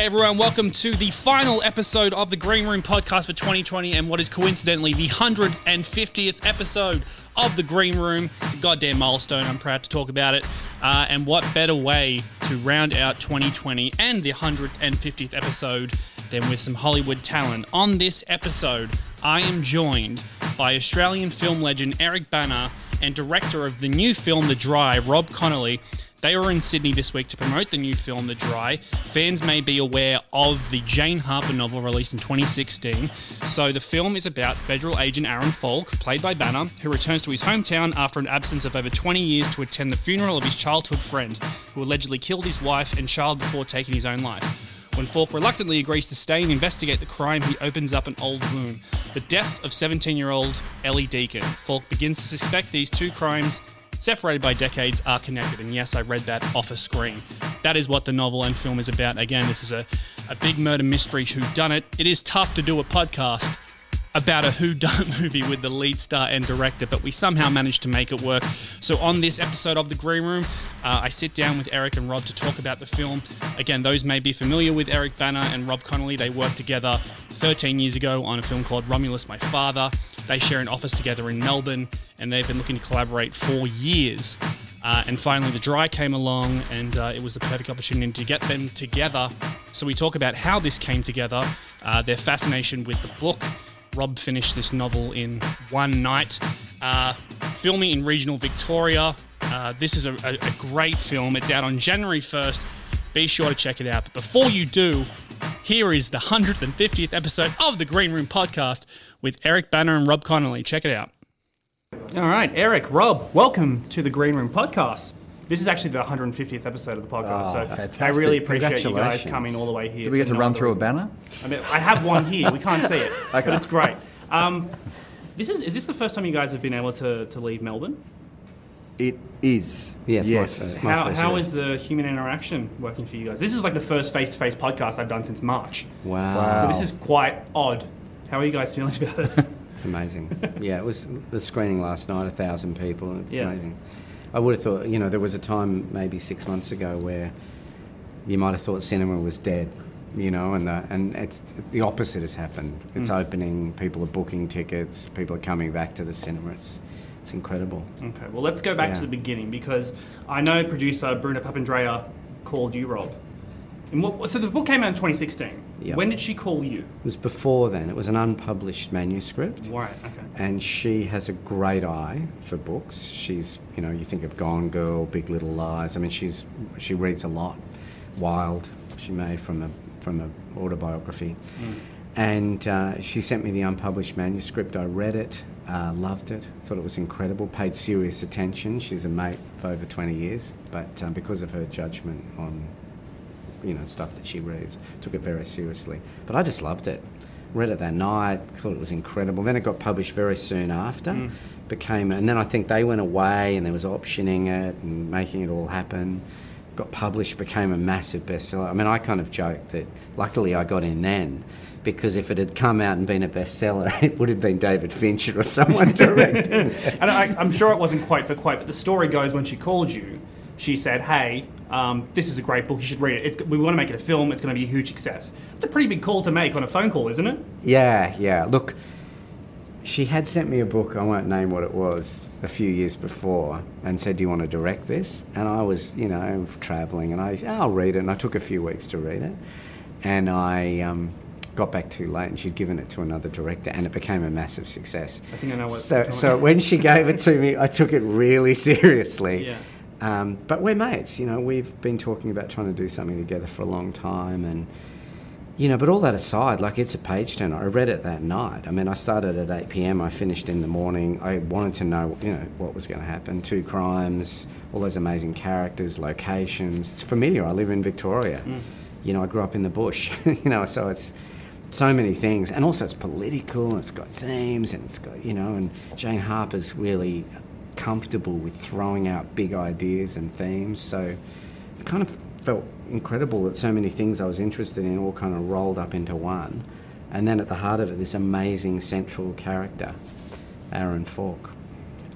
Hey everyone, welcome to the final episode of the Green Room podcast for 2020 and what is coincidentally the 150th episode of the Green Room. Goddamn milestone, I'm proud to talk about it. And what better way to round out 2020 and the 150th episode than with some Hollywood talent. On this episode, I am joined by Australian film legend Eric Bana and director of the new film The Dry, Rob Connolly. They were in Sydney this week to promote the new film, The Dry. Fans may be aware of the Jane Harper novel released in 2016. So the film is about federal agent Aaron Falk, played by Bana, who returns to his hometown after an absence of over 20 years to attend the funeral of his childhood friend, who allegedly killed his wife and child before taking his own life. When Falk reluctantly agrees to stay and investigate the crime, he opens up an old wound. The death of 17-year-old Ellie Deacon. Falk begins to suspect these two crimes, separated by decades, are connected. And yes, I read that off a screen. That is what the novel and film is about. Again, this is a big murder mystery whodunit. It is tough to do a podcast about a whodunit movie with the lead star and director, but we somehow managed to make it work. So on this episode of The Green Room, I sit down with Eric and Rob to talk about the film. Again, those may be familiar with Eric Bana and Rob Connolly. They worked together 13 years ago on a film called Romulus, My Father. They share an office together in Melbourne, and they've been looking to collaborate for years. And finally, The Dry came along, and it was the perfect opportunity to get them together. So we talk about how this came together, their fascination with the book. Rob finished this novel in one night, filming in regional Victoria. This is a great film. It's out on January 1st. Be sure to check it out. But before you do, here is the 150th episode of the Green Room podcast with Eric Bana and Rob Connolly. Check it out. All right, Eric, Rob, welcome to the Green Room podcast. This is actually the 150th episode of the podcast, so fantastic. I really appreciate you guys coming all the way here. Do we get to run through a banner? I mean, I have one here. We can't see it, okay. But it's great. Is this the first time you guys have been able to leave Melbourne? It is. Yes. How is the human interaction working for you guys? This is like the first face-to-face podcast I've done since March. Wow. So this is quite odd. How are you guys feeling about it? It's amazing. Yeah, it was the screening last night, 1,000 people. It's amazing. I would have thought, there was a time maybe 6 months ago where you might have thought cinema was dead, and it's the opposite has happened. It's opening, people are booking tickets, people are coming back to the cinema. It's incredible. Okay, well, let's go back to the beginning, because I know producer Bruna Papandrea called you, Rob. And so the book came out in 2016. Yep. When did she call you? It was before then. It was an unpublished manuscript. Right, okay. And she has a great eye for books. She's, you think of Gone Girl, Big Little Lies. I mean, she reads a lot. Wild, she made from an autobiography. Mm. And she sent me the unpublished manuscript. I read it, loved it, thought it was incredible, paid serious attention. She's a mate for over 20 years, but because of her judgment on stuff that she reads, took it very seriously. But I just loved it. Read it that night, thought it was incredible. Then it got published very soon after, and then I think they went away and there was optioning it and making it all happen. Got published, became a massive bestseller. I mean, I kind of joked that luckily I got in then, because if it had come out and been a bestseller, it would have been David Fincher or someone directing it. And I'm sure it wasn't quote for quote, but the story goes when she called you, she said, hey, this is a great book, you should read it. We want to make it a film, it's going to be a huge success. It's a pretty big call to make on a phone call, isn't it? Yeah. Look, she had sent me a book, I won't name what it was, a few years before, and said, do you want to direct this? And I was, travelling, and I said, I'll read it, and I took a few weeks to read it. And I got back too late, and she'd given it to another director, and it became a massive success. I think I know what... So when she gave it to me, I took it really seriously. Yeah. But we're mates, we've been talking about trying to do something together for a long time, and, but all that aside, like, it's a page turner. I read it that night. I mean, I started at 8 p.m, I finished in the morning. I wanted to know, what was going to happen. Two crimes, all those amazing characters, locations. It's familiar. I live in Victoria. Mm. I grew up in the bush, so it's so many things. And also it's political, and it's got themes, and it's got, and Jane Harper's really comfortable with throwing out big ideas and themes, so it kind of felt incredible that so many things I was interested in all kind of rolled up into one. And then at the heart of it, this amazing central character, Aaron Falk.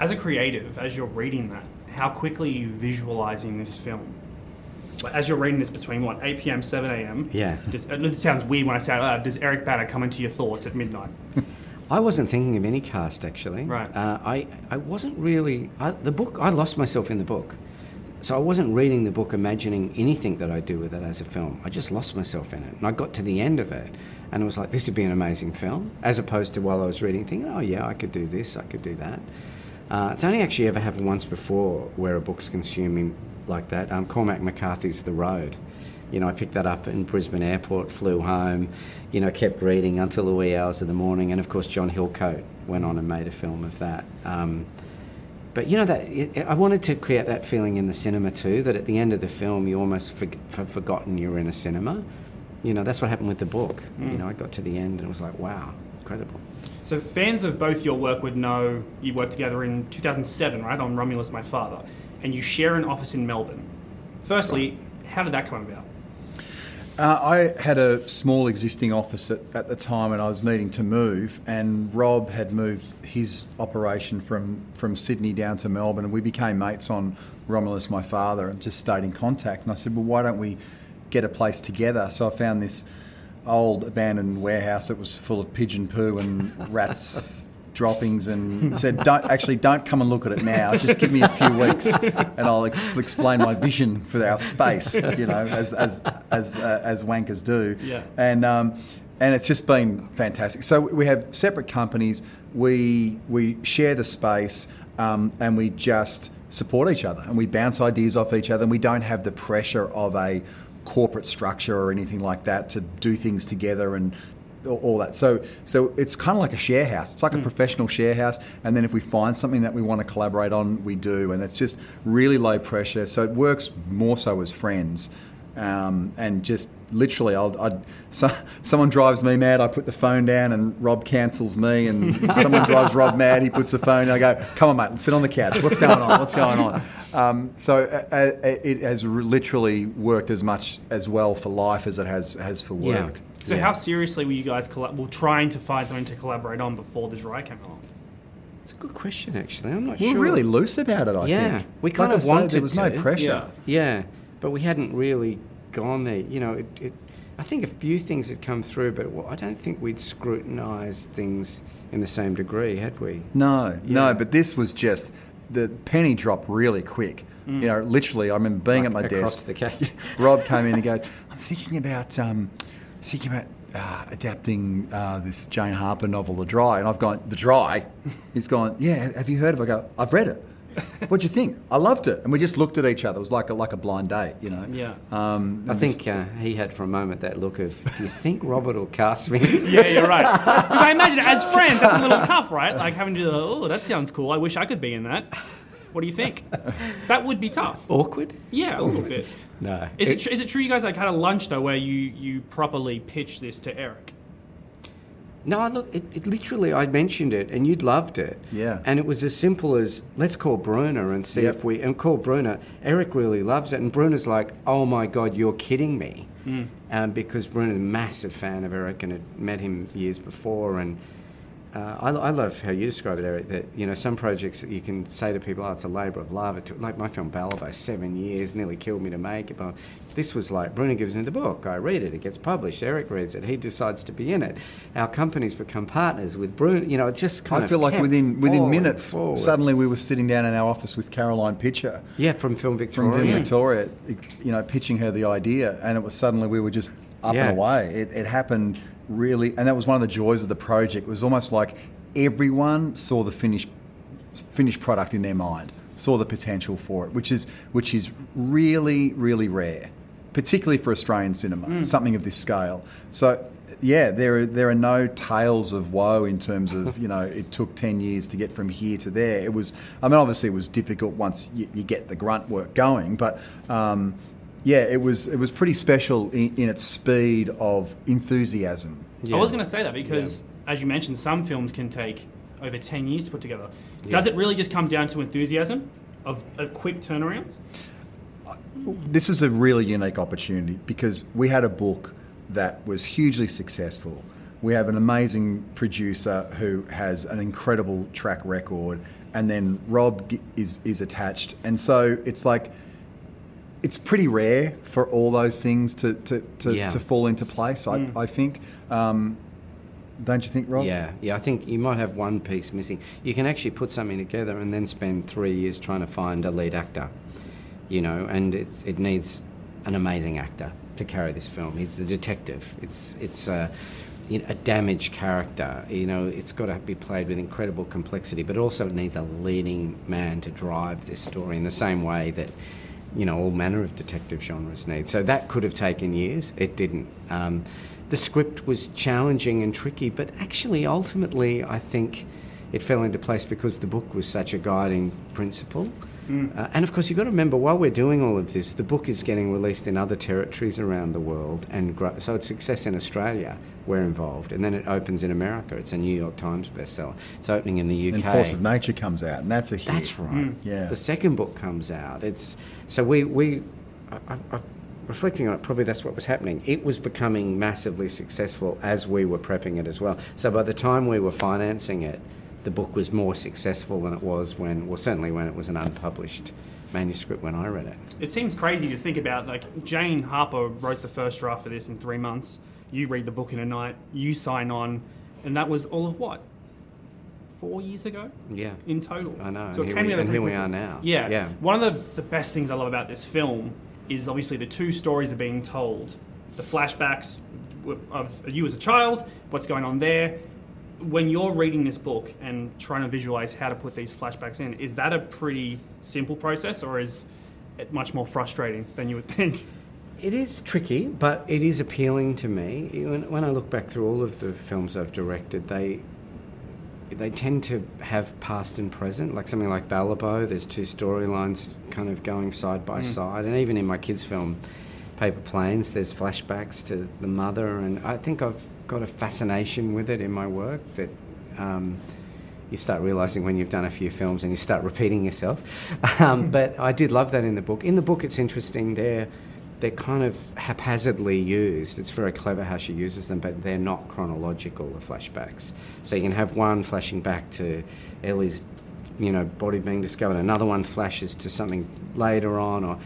As a creative, as you're reading that, how quickly are you visualising this film? like, as you're reading this between, what, 8 p.m., 7 a.m.? Yeah. It sounds weird when I say it out loud. Does Eric Bana come into your thoughts at midnight? I wasn't thinking of any cast, actually. Right. I wasn't really... the book, I lost myself in the book. So I wasn't reading the book imagining anything that I do with it as a film. I just lost myself in it. And I got to the end of it, and it was like, this would be an amazing film, as opposed to while I was reading, thinking, oh, yeah, I could do this, I could do that. It's only actually ever happened once before where a book's consuming like that. Cormac McCarthy's The Road. You know, I picked that up in Brisbane Airport, flew home, you know, kept reading until the wee hours of the morning. And, of course, John Hillcoat went on and made a film of that. But, you know, I wanted to create that feeling in the cinema too, that at the end of the film you almost have forgotten you were in a cinema. You know, that's what happened with the book. Mm. You know, I got to the end and was like, wow, incredible. So fans of both your work would know you worked together in 2007, right, on Romulus, My Father, and you share an office in Melbourne. Firstly, how did that come about? I had a small existing office at the time, and I was needing to move, and Rob had moved his operation from Sydney down to Melbourne, and we became mates on Romulus, My Father, and just stayed in contact. And I said, well, why don't we get a place together? So I found this old abandoned warehouse that was full of pigeon poo and rats droppings, and said, don't come and look at it now, just give me a few weeks and I'll explain my vision for our space, you know, as wankers do. Yeah. And it's just been fantastic. So we have separate companies, we share the space, and we just support each other, and we bounce ideas off each other, and we don't have the pressure of a corporate structure or anything like that to do things together and all that. So it's kind of like a share house. It's like a professional share house, and then if we find something that we want to collaborate on, we do, and it's just really low pressure. So it works more so as friends, and just literally, someone drives me mad, I put the phone down, and Rob cancels me, and someone drives Rob mad, he puts the phone down, I go, come on, mate, let's sit on the couch. What's going on? It has literally worked as much as well for life as it has for work. Yeah. So how seriously were you guys trying to find something to collaborate on before The Dry came along? It's a good question, actually. I'm not sure. We were really loose about it, I think. We kind of wanted to. There was no pressure. Yeah, but we hadn't really gone there. You know, I think a few things had come through, but I don't think we'd scrutinised things in the same degree, had we? No, but this was just... the penny dropped really quick. Mm. You know, literally, I remember being at my desk. Across the couch. Rob came in and goes, I'm thinking about adapting this Jane Harper novel, The Dry. And I've gone, The Dry? He's gone, yeah, have you heard of it? I go, I've read it. What'd you think? I loved it. And we just looked at each other. It was like a blind date, you know. Yeah. I think he had for a moment that look of, do you think Robert will cast me? Yeah, you're right. Because I imagine as friends, that's a little tough, right? Like having to do that sounds cool. I wish I could be in that. What do you think? That would be tough. Awkward? Yeah, a little bit. No. Is it true you guys had a lunch, though, where you properly pitched this to Eric? No, look, it literally, I mentioned it, and you'd loved it. Yeah. And it was as simple as, let's call Bruna and see if we... And call Bruna. Eric really loves it. And Bruna's like, oh, my God, you're kidding me. Mm. Because Bruna's a massive fan of Eric and had met him years before. And I love how you describe it, Eric, that, you know, some projects that you can say to people, oh, it's a labour of love. Like my film Balibo, 7 years, nearly killed me to make it. But this was like, Bruna gives me the book, I read it gets published, Eric reads it, he decides to be in it. Our companies become partners with Bruna, you know, it just kind of... I feel like within minutes, suddenly we were sitting down in our office with Caroline Pitcher. Yeah, from Film Victoria. You know, pitching her the idea, and it was suddenly we were just up and away. It happened... Really, and that was one of the joys of the project. It was almost like everyone saw the finished product in their mind, saw the potential for it, which is really, really rare, particularly for Australian cinema, something of this scale. So, yeah, there are no tales of woe in terms of, you know, it took 10 years to get from here to there. It was, I mean, obviously it was difficult once you get the grunt work going, but... yeah, it was pretty special in its speed of enthusiasm. Yeah. I was going to say that because, as you mentioned, some films can take over 10 years to put together. Yeah. Does it really just come down to enthusiasm of a quick turnaround? This is a really unique opportunity because we had a book that was hugely successful. We have an amazing producer who has an incredible track record, and then Rob is attached. And so it's like... it's pretty rare for all those things to fall into place, I think. Don't you think, Rob? Yeah, I think you might have one piece missing. You can actually put something together and then spend 3 years trying to find a lead actor, you know, and it needs an amazing actor to carry this film. He's the detective. It's a damaged character, you know. It's got to be played with incredible complexity, but also it needs a leading man to drive this story in the same way that, you know, all manner of detective genres need. So that could have taken years. It didn't. The script was challenging and tricky, but actually, ultimately, I think it fell into place because the book was such a guiding principle. And of course, you've got to remember, while we're doing all of this, the book is getting released in other territories around the world, and so its success in Australia, we're involved, and then it opens in America. It's a New York Times bestseller. It's opening in the UK. And Force of Nature comes out, and that's a hit. That's right. Yeah. The second book comes out. So reflecting on it, probably that's what was happening. It was becoming massively successful as we were prepping it as well. So by the time we were financing it, the book was more successful than it was when it was an unpublished manuscript when I read it. It seems crazy to think about, like, Jane Harper wrote the first draft of this in 3 months, you read the book in a night, you sign on, and that was all of what? 4 years ago? Yeah. In total. I know, so here we are now. Yeah. One of the best things I love about this film is obviously the two stories are being told. The flashbacks of you as a child, what's going on there. When you're reading this book and trying to visualize how to put these flashbacks in, is that a pretty simple process, or is it much more frustrating than you would think? It is tricky, but it is appealing to me. When I look back through all of the films I've directed, they tend to have past and present, like something like Balibo. There's two storylines kind of going side by side, and even in my kids' film, Paper Planes, there's flashbacks to the mother, and I think I've got a fascination with it in my work that you start realising when you've done a few films and you start repeating yourself. But I did love that in the book. In the book, it's interesting. They're kind of haphazardly used. It's very clever how she uses them, but they're not chronological, the flashbacks. So you can have one flashing back to Ellie's, you know, body being discovered. Another one flashes to something later on, or...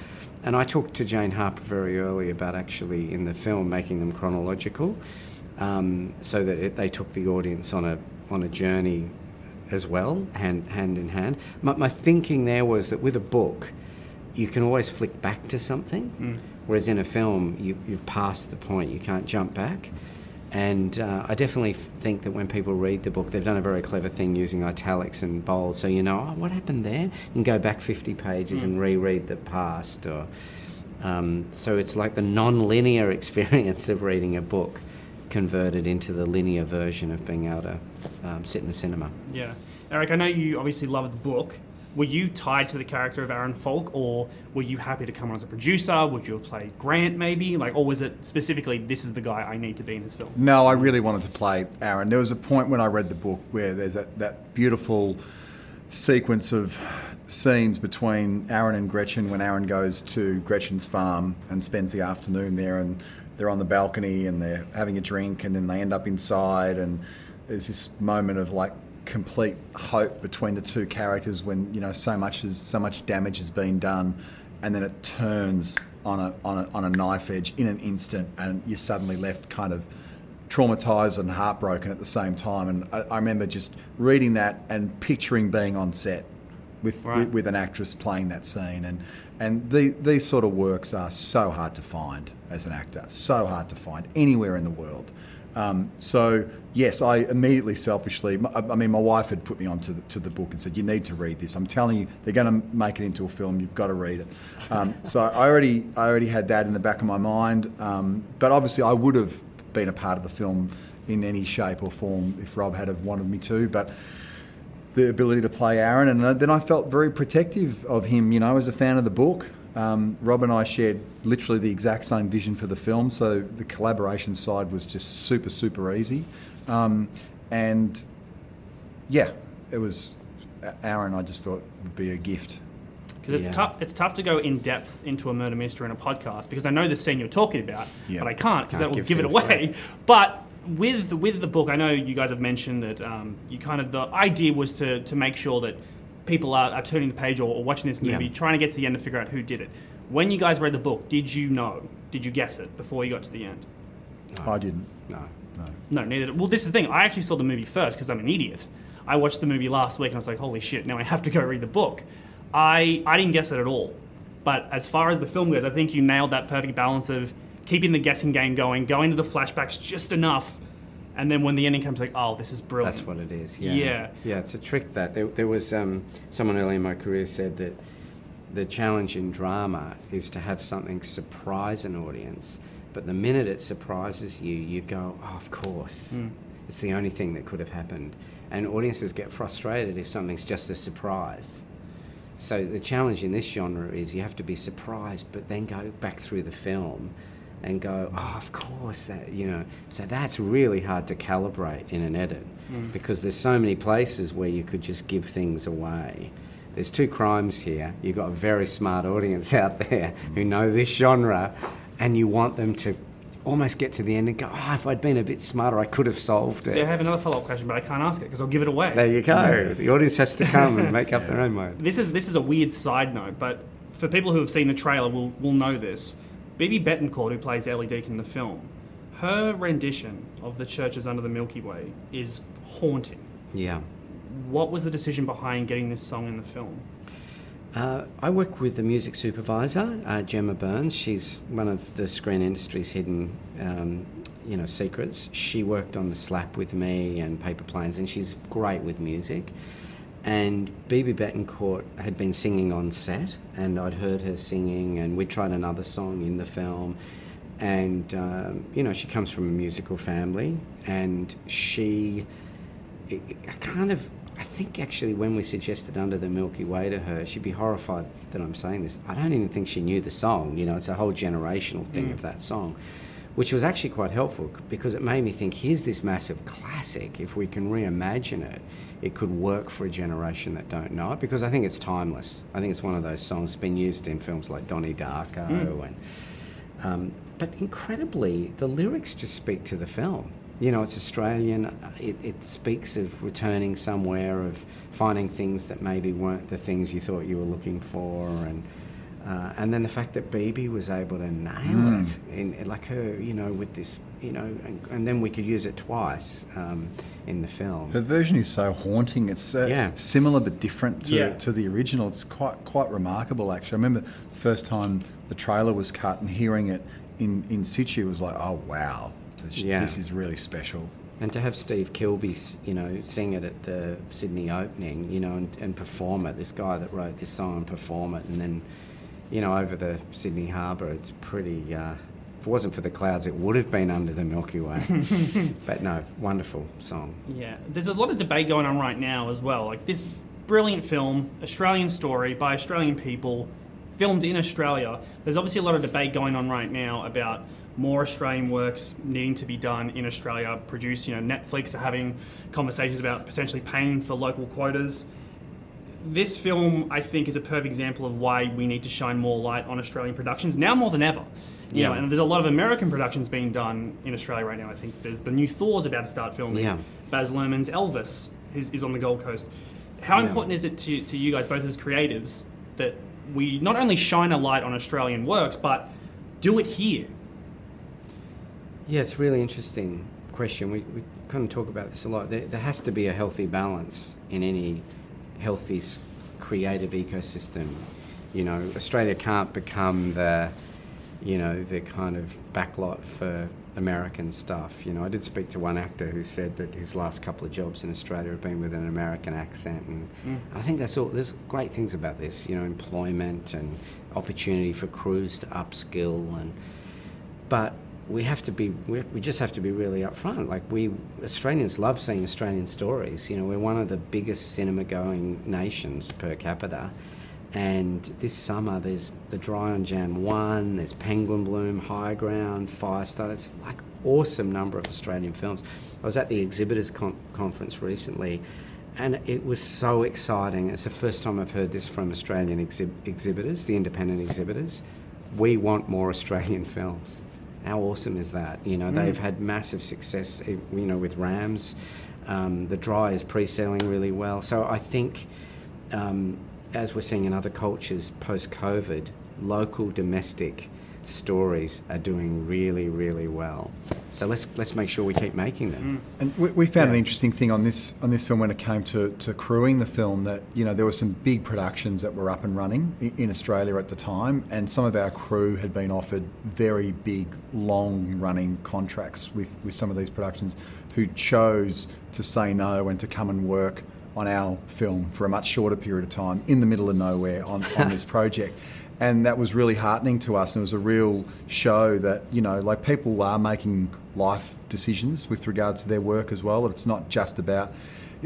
And I talked to Jane Harper very early about actually in the film making them chronological, so that they took the audience on a journey as well, hand in hand. My thinking there was that with a book, you can always flick back to something, whereas in a film, you've passed the point, you can't jump back. And I definitely think that when people read the book, they've done a very clever thing using italics and bold, so you know, what happened there? You can go back 50 pages and reread the past. Or, so it's like the non-linear experience of reading a book converted into the linear version of being able to sit in the cinema. Yeah. Eric, I know you obviously love the book. Were you tied to the character of Aaron Falk, or were you happy to come on as a producer? Would you have played Grant, maybe? Like, or was it specifically, this is the guy I need to be in this film? No, I really wanted to play Aaron. There was a point when I read the book where there's that beautiful sequence of scenes between Aaron and Gretchen when Aaron goes to Gretchen's farm and spends the afternoon there, and they're on the balcony and they're having a drink, and then they end up inside, and there's this moment of, like, complete hope between the two characters when, you know, so much damage has been done, and then it turns on a knife edge in an instant, and you're suddenly left kind of traumatized and heartbroken at the same time. And I remember just reading that and picturing being on set with an actress playing that scene, and these sort of works are so hard to find as an actor, so hard to find anywhere in the world. So yes, I immediately selfishly, I mean, my wife had put me onto the book and said, you need to read this. I'm telling you, they're going to make it into a film. You've got to read it. So I already had that in the back of my mind. But obviously I would have been a part of the film in any shape or form if Rob had have wanted me to, but the ability to play Aaron. And then I felt very protective of him, you know, as a fan of the book. Rob and I shared literally the exact same vision for the film, so the collaboration side was just super, super easy. And yeah, it was Aaron. I just thought would be a gift. Because it's tough. It's tough to go in depth into a murder mystery in a podcast, because I know the scene you're talking about, but I can't, because that will give it away. Right. But with the book, I know you guys have mentioned that you kind of, the idea was to make sure that people are turning the page or watching this movie, trying to get to the end to figure out who did it. When you guys read the book, did you know? Did you guess it before you got to the end? No. I didn't. No, neither. Well, this is the thing. I actually saw the movie first because I'm an idiot. I watched the movie last week and I was like, holy shit, now I have to go read the book. I didn't guess it at all. But as far as the film goes, I think you nailed that perfect balance of keeping the guessing game going, going to the flashbacks just enough, and then when the ending comes, like, oh, this is brilliant. That's what it is, yeah. Yeah, yeah, it's a trick that. There was someone early in my career said that the challenge in drama is to have something surprise an audience, but the minute it surprises you, you go, oh, of course. Mm. It's the only thing that could have happened. And audiences get frustrated if something's just a surprise. So the challenge in this genre is you have to be surprised, but then go back through the film and go, oh, of course, that, you know. So that's really hard to calibrate in an edit because there's so many places where you could just give things away. There's two crimes here. You've got a very smart audience out there who know this genre, and you want them to almost get to the end and go, oh, if I'd been a bit smarter, I could have solved it. See, I have another follow-up question, but I can't ask it because I'll give it away. There you go. The audience has to come and make up their own mind. This is a weird side note, but for people who have seen the trailer will know this. Bebe Bettencourt, who plays Ellie Deacon in the film, her rendition of The Churches Under the Milky Way is haunting. Yeah. What was the decision behind getting this song in the film? I work with the music supervisor, Gemma Burns. She's one of the screen industry's hidden, secrets. She worked on The Slap with me and Paper Planes, and she's great with music. And Bebe Bettencourt had been singing on set, and I'd heard her singing, and we tried another song in the film. And, she comes from a musical family, and she I think actually when we suggested Under the Milky Way to her, she'd be horrified that I'm saying this. I don't even think she knew the song. You know, it's a whole generational thing of that song, which was actually quite helpful because it made me think, here's this massive classic. If we can reimagine it, it could work for a generation that don't know it because I think it's timeless. I think it's one of those songs been used in films like Donnie Darko. And but incredibly, the lyrics just speak to the film. You know, it's Australian, it speaks of returning somewhere, of finding things that maybe weren't the things you thought you were looking for, and then the fact that Bebe was able to nail it, in, like her, you know, with this, you know, and then we could use it twice in the film. Her version is so haunting, it's similar but different to the original. It's quite remarkable, actually. I remember the first time the trailer was cut and hearing it in situ was like, oh, wow. This is really special. And to have Steve Kilby, sing it at the Sydney opening, and perform it. This guy that wrote this song and perform it, and then, over the Sydney harbour, it's pretty. If it wasn't for the clouds, it would have been Under the Milky Way. But no, wonderful song. Yeah, there's a lot of debate going on right now as well. Like this brilliant film, Australian story by Australian people, filmed in Australia. There's obviously a lot of debate going on right now about more Australian works needing to be done in Australia, produced, Netflix are having conversations about potentially paying for local quotas. This film, I think, is a perfect example of why we need to shine more light on Australian productions, now more than ever. You know, and there's a lot of American productions being done in Australia right now, I think. There's the new Thor's about to start filming. Yeah. Baz Luhrmann's Elvis is on the Gold Coast. How important is it to you guys, both as creatives, that we not only shine a light on Australian works, but do it here? Yeah, it's a really interesting question. We kind of talk about this a lot. There has to be a healthy balance in any healthy creative ecosystem. Australia can't become the kind of backlot for American stuff. I did speak to one actor who said that his last couple of jobs in Australia have been with an American accent, and I think that's all. There's great things about this, employment and opportunity for crews to upskill, but. We just have to be really upfront. Like Australians love seeing Australian stories. We're one of the biggest cinema-going nations per capita. And this summer, there's The Dry on Jan 1, there's Penguin Bloom, High Ground, Firestar. It's like awesome number of Australian films. I was at the Exhibitors Conference recently, and it was so exciting. It's the first time I've heard this from Australian exhibitors, the independent exhibitors. We want more Australian films. How awesome is that? They've had massive success, with Rams. The Dry is pre-selling really well. So I think as we're seeing in other cultures post-COVID, local domestic stories are doing really, really well. So let's make sure we keep making them. And we found an interesting thing on this film when it came to crewing the film, that, you know, there were some big productions that were up and running in Australia at the time, and some of our crew had been offered very big, long-running contracts with some of these productions, who chose to say no and to come and work on our film for a much shorter period of time in the middle of nowhere on this project. And that was really heartening to us. And it was a real show that, you know, like, people are making life decisions with regards to their work as well. It's not just about...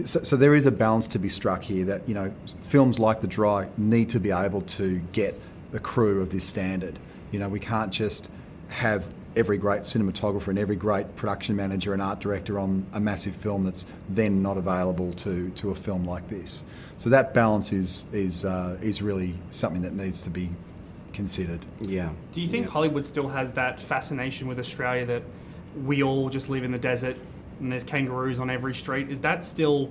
So there is a balance to be struck here that, you know, films like The Dry need to be able to get the crew of this standard. You know, we can't just have every great cinematographer and every great production manager and art director on a massive film that's then not available to a film like this. So that balance is really something that needs to be considered. Yeah. Do you think Hollywood still has that fascination with Australia, that we all just live in the desert and there's kangaroos on every street? Is that still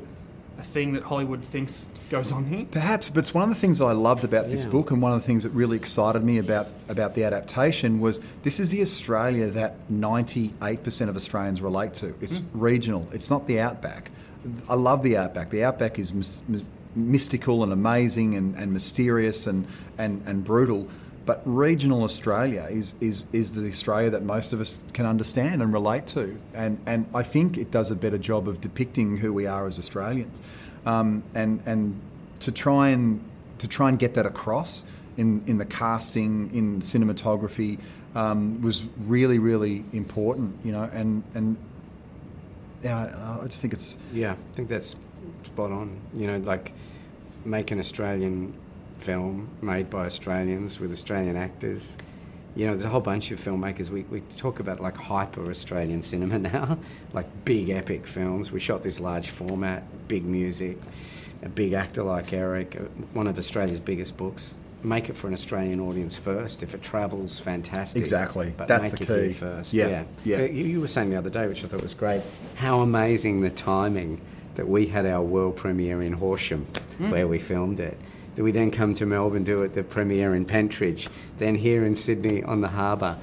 a thing that Hollywood thinks goes on here? Perhaps, but it's one of the things I loved about this book, and one of the things that really excited me about the adaptation was, this is the Australia that 98% of Australians relate to. It's regional. It's not the outback. I love the outback. The outback is mystical and amazing and mysterious and brutal, but regional Australia is the Australia that most of us can understand and relate to. And I think it does a better job of depicting who we are as Australians. And to try and get that across in the casting, in cinematography, was really, really important, you know, I just think it's... Yeah, I think that's spot on. You know, like, make an Australian film made by Australians with Australian actors. You know, there's a whole bunch of filmmakers. We talk about, like, hyper Australian cinema now, like big epic films. We shot this large format, big music, a big actor like Eric, one of Australia's biggest books. Make it for an Australian audience first. If it travels, fantastic. Exactly. But that's the key. First. Yeah. You were saying the other day, which I thought was great, how amazing the timing that we had our world premiere in Horsham, where we filmed it. That we then come to Melbourne, do it, the premiere in Pentridge, then here in Sydney on the harbour,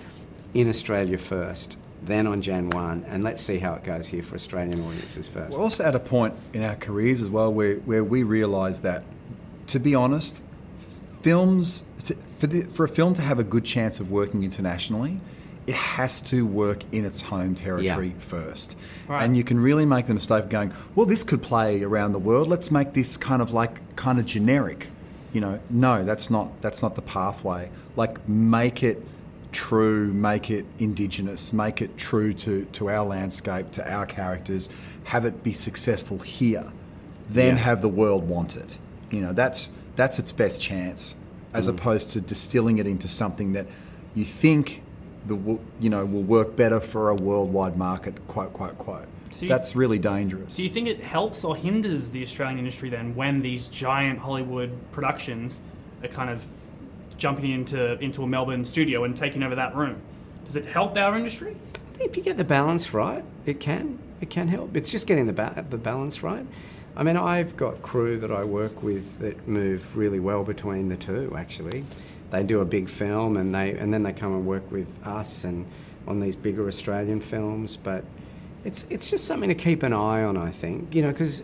in Australia first, then on Jan 1, and let's see how it goes here for Australian audiences first. We're also at a point in our careers as well where we realise that, to be honest, for a film to have a good chance of working internationally, it has to work in its home territory first. Right. And you can really make the mistake of going, well, this could play around the world. Let's make this kind of generic. You know, no, that's not the pathway. Like, make it true, make it indigenous, make it true to our landscape, to our characters, have it be successful here, then have the world want it. You know, that's its best chance, as opposed to distilling it into something that you think will work better for a worldwide market, quote, quote, quote. So that's really dangerous. Do you think it helps or hinders the Australian industry then when these giant Hollywood productions are kind of jumping into a Melbourne studio and taking over that room? Does it help our industry? I think if you get the balance right, it can help. It's just getting the balance right. I mean, I've got crew that I work with that move really well between the two, actually. They do a big film and then they come and work with us and on these bigger Australian films. But it's just something to keep an eye on, I think, you know, because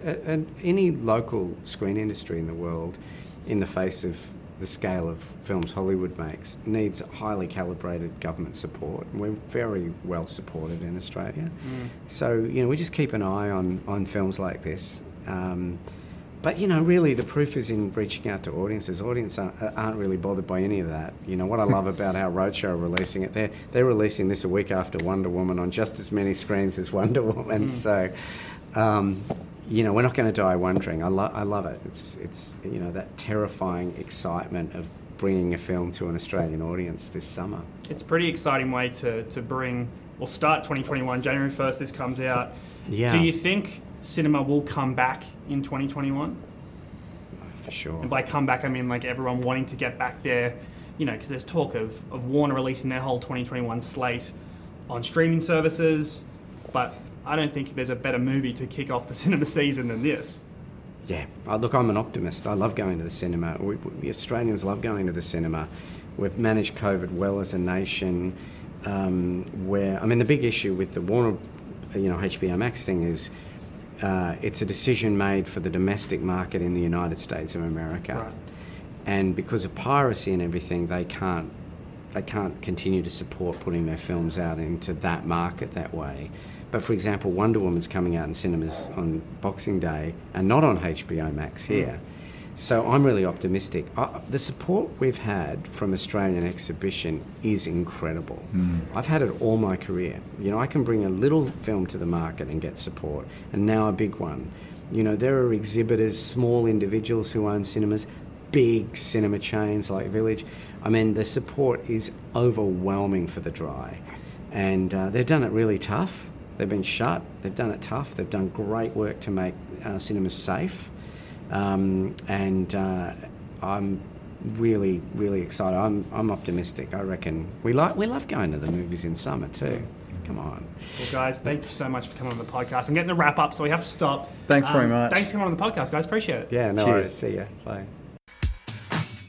any local screen industry in the world, in the face of the scale of films Hollywood makes, needs highly calibrated government support. We're very well supported in Australia. Mm. So, you know, we just keep an eye on films like this. But, you know, really the proof is in reaching out to audiences. Audiences aren't really bothered by any of that. You know, what I love about how Roadshow are releasing it, they're releasing this a week after Wonder Woman on just as many screens as Wonder Woman. So, you know, we're not going to die wondering. I love it. It's you know, that terrifying excitement of bringing a film to an Australian audience this summer. It's a pretty exciting way to bring, or start 2021. January 1st, this comes out. Yeah. Do you think cinema will come back in 2021? For sure. And by come back, I mean, like, everyone wanting to get back there, you know, because there's talk of Warner releasing their whole 2021 slate on streaming services, but I don't think there's a better movie to kick off the cinema season than this. Yeah. Look, I'm an optimist. I love going to the cinema. We Australians love going to the cinema. We've managed COVID well as a nation. Where, I mean, the big issue with the Warner, HBO Max thing is it's a decision made for the domestic market in the United States of America. Right. And because of piracy and everything, they can't continue to support putting their films out into that market that way. But for example, Wonder Woman's coming out in cinemas on Boxing Day and not on HBO Max here. So I'm really optimistic. The support we've had from Australian exhibition is incredible. I've had it all my career. I can bring a little film to the market and get support, and now a big one. There are exhibitors, small individuals who own cinemas, big cinema chains like Village. I mean, the support is overwhelming for The Dry. And they've done it really tough. They've been shut. They've done it tough. They've done great work to make cinemas safe. I'm really, really excited. I'm optimistic. I reckon we love going to the movies in summer too. Come on. Well, guys, thank you so much for coming on the podcast. I'm getting the wrap up, so we have to stop. Thanks very much. Thanks for coming on the podcast, guys. Appreciate it. Yeah, no worries. See ya. Bye.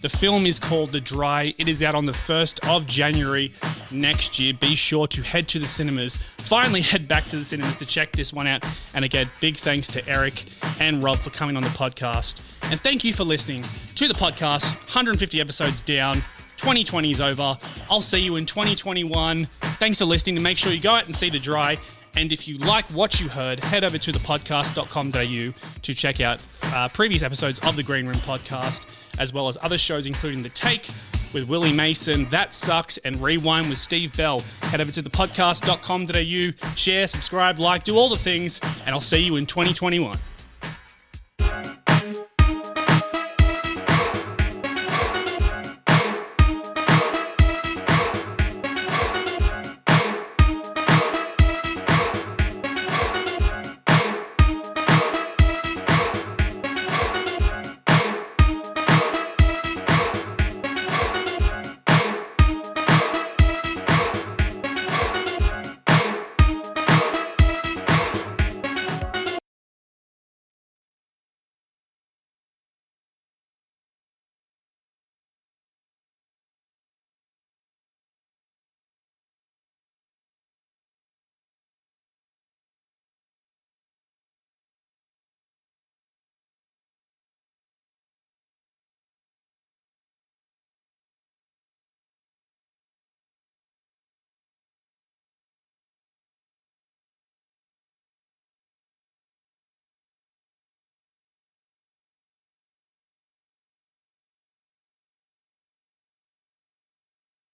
The film is called The Dry. It is out on the 1st of January next year. Be sure to head to the cinemas. Finally head back to the cinemas to check this one out. And again, big thanks to Eric and Rob for coming on the podcast. And thank you for listening to the podcast. 150 episodes down. 2020 is over. I'll see you in 2021. Thanks for listening. And make sure you go out and see The Dry. And if you like what you heard, head over to thepodcast.com.au to check out previous episodes of The Green Room podcast, as well as other shows, including The Take with Willie Mason, That Sucks, and Rewind with Steve Bell. Head over to thepodcast.com.au, share, subscribe, like, do all the things, and I'll see you in 2021.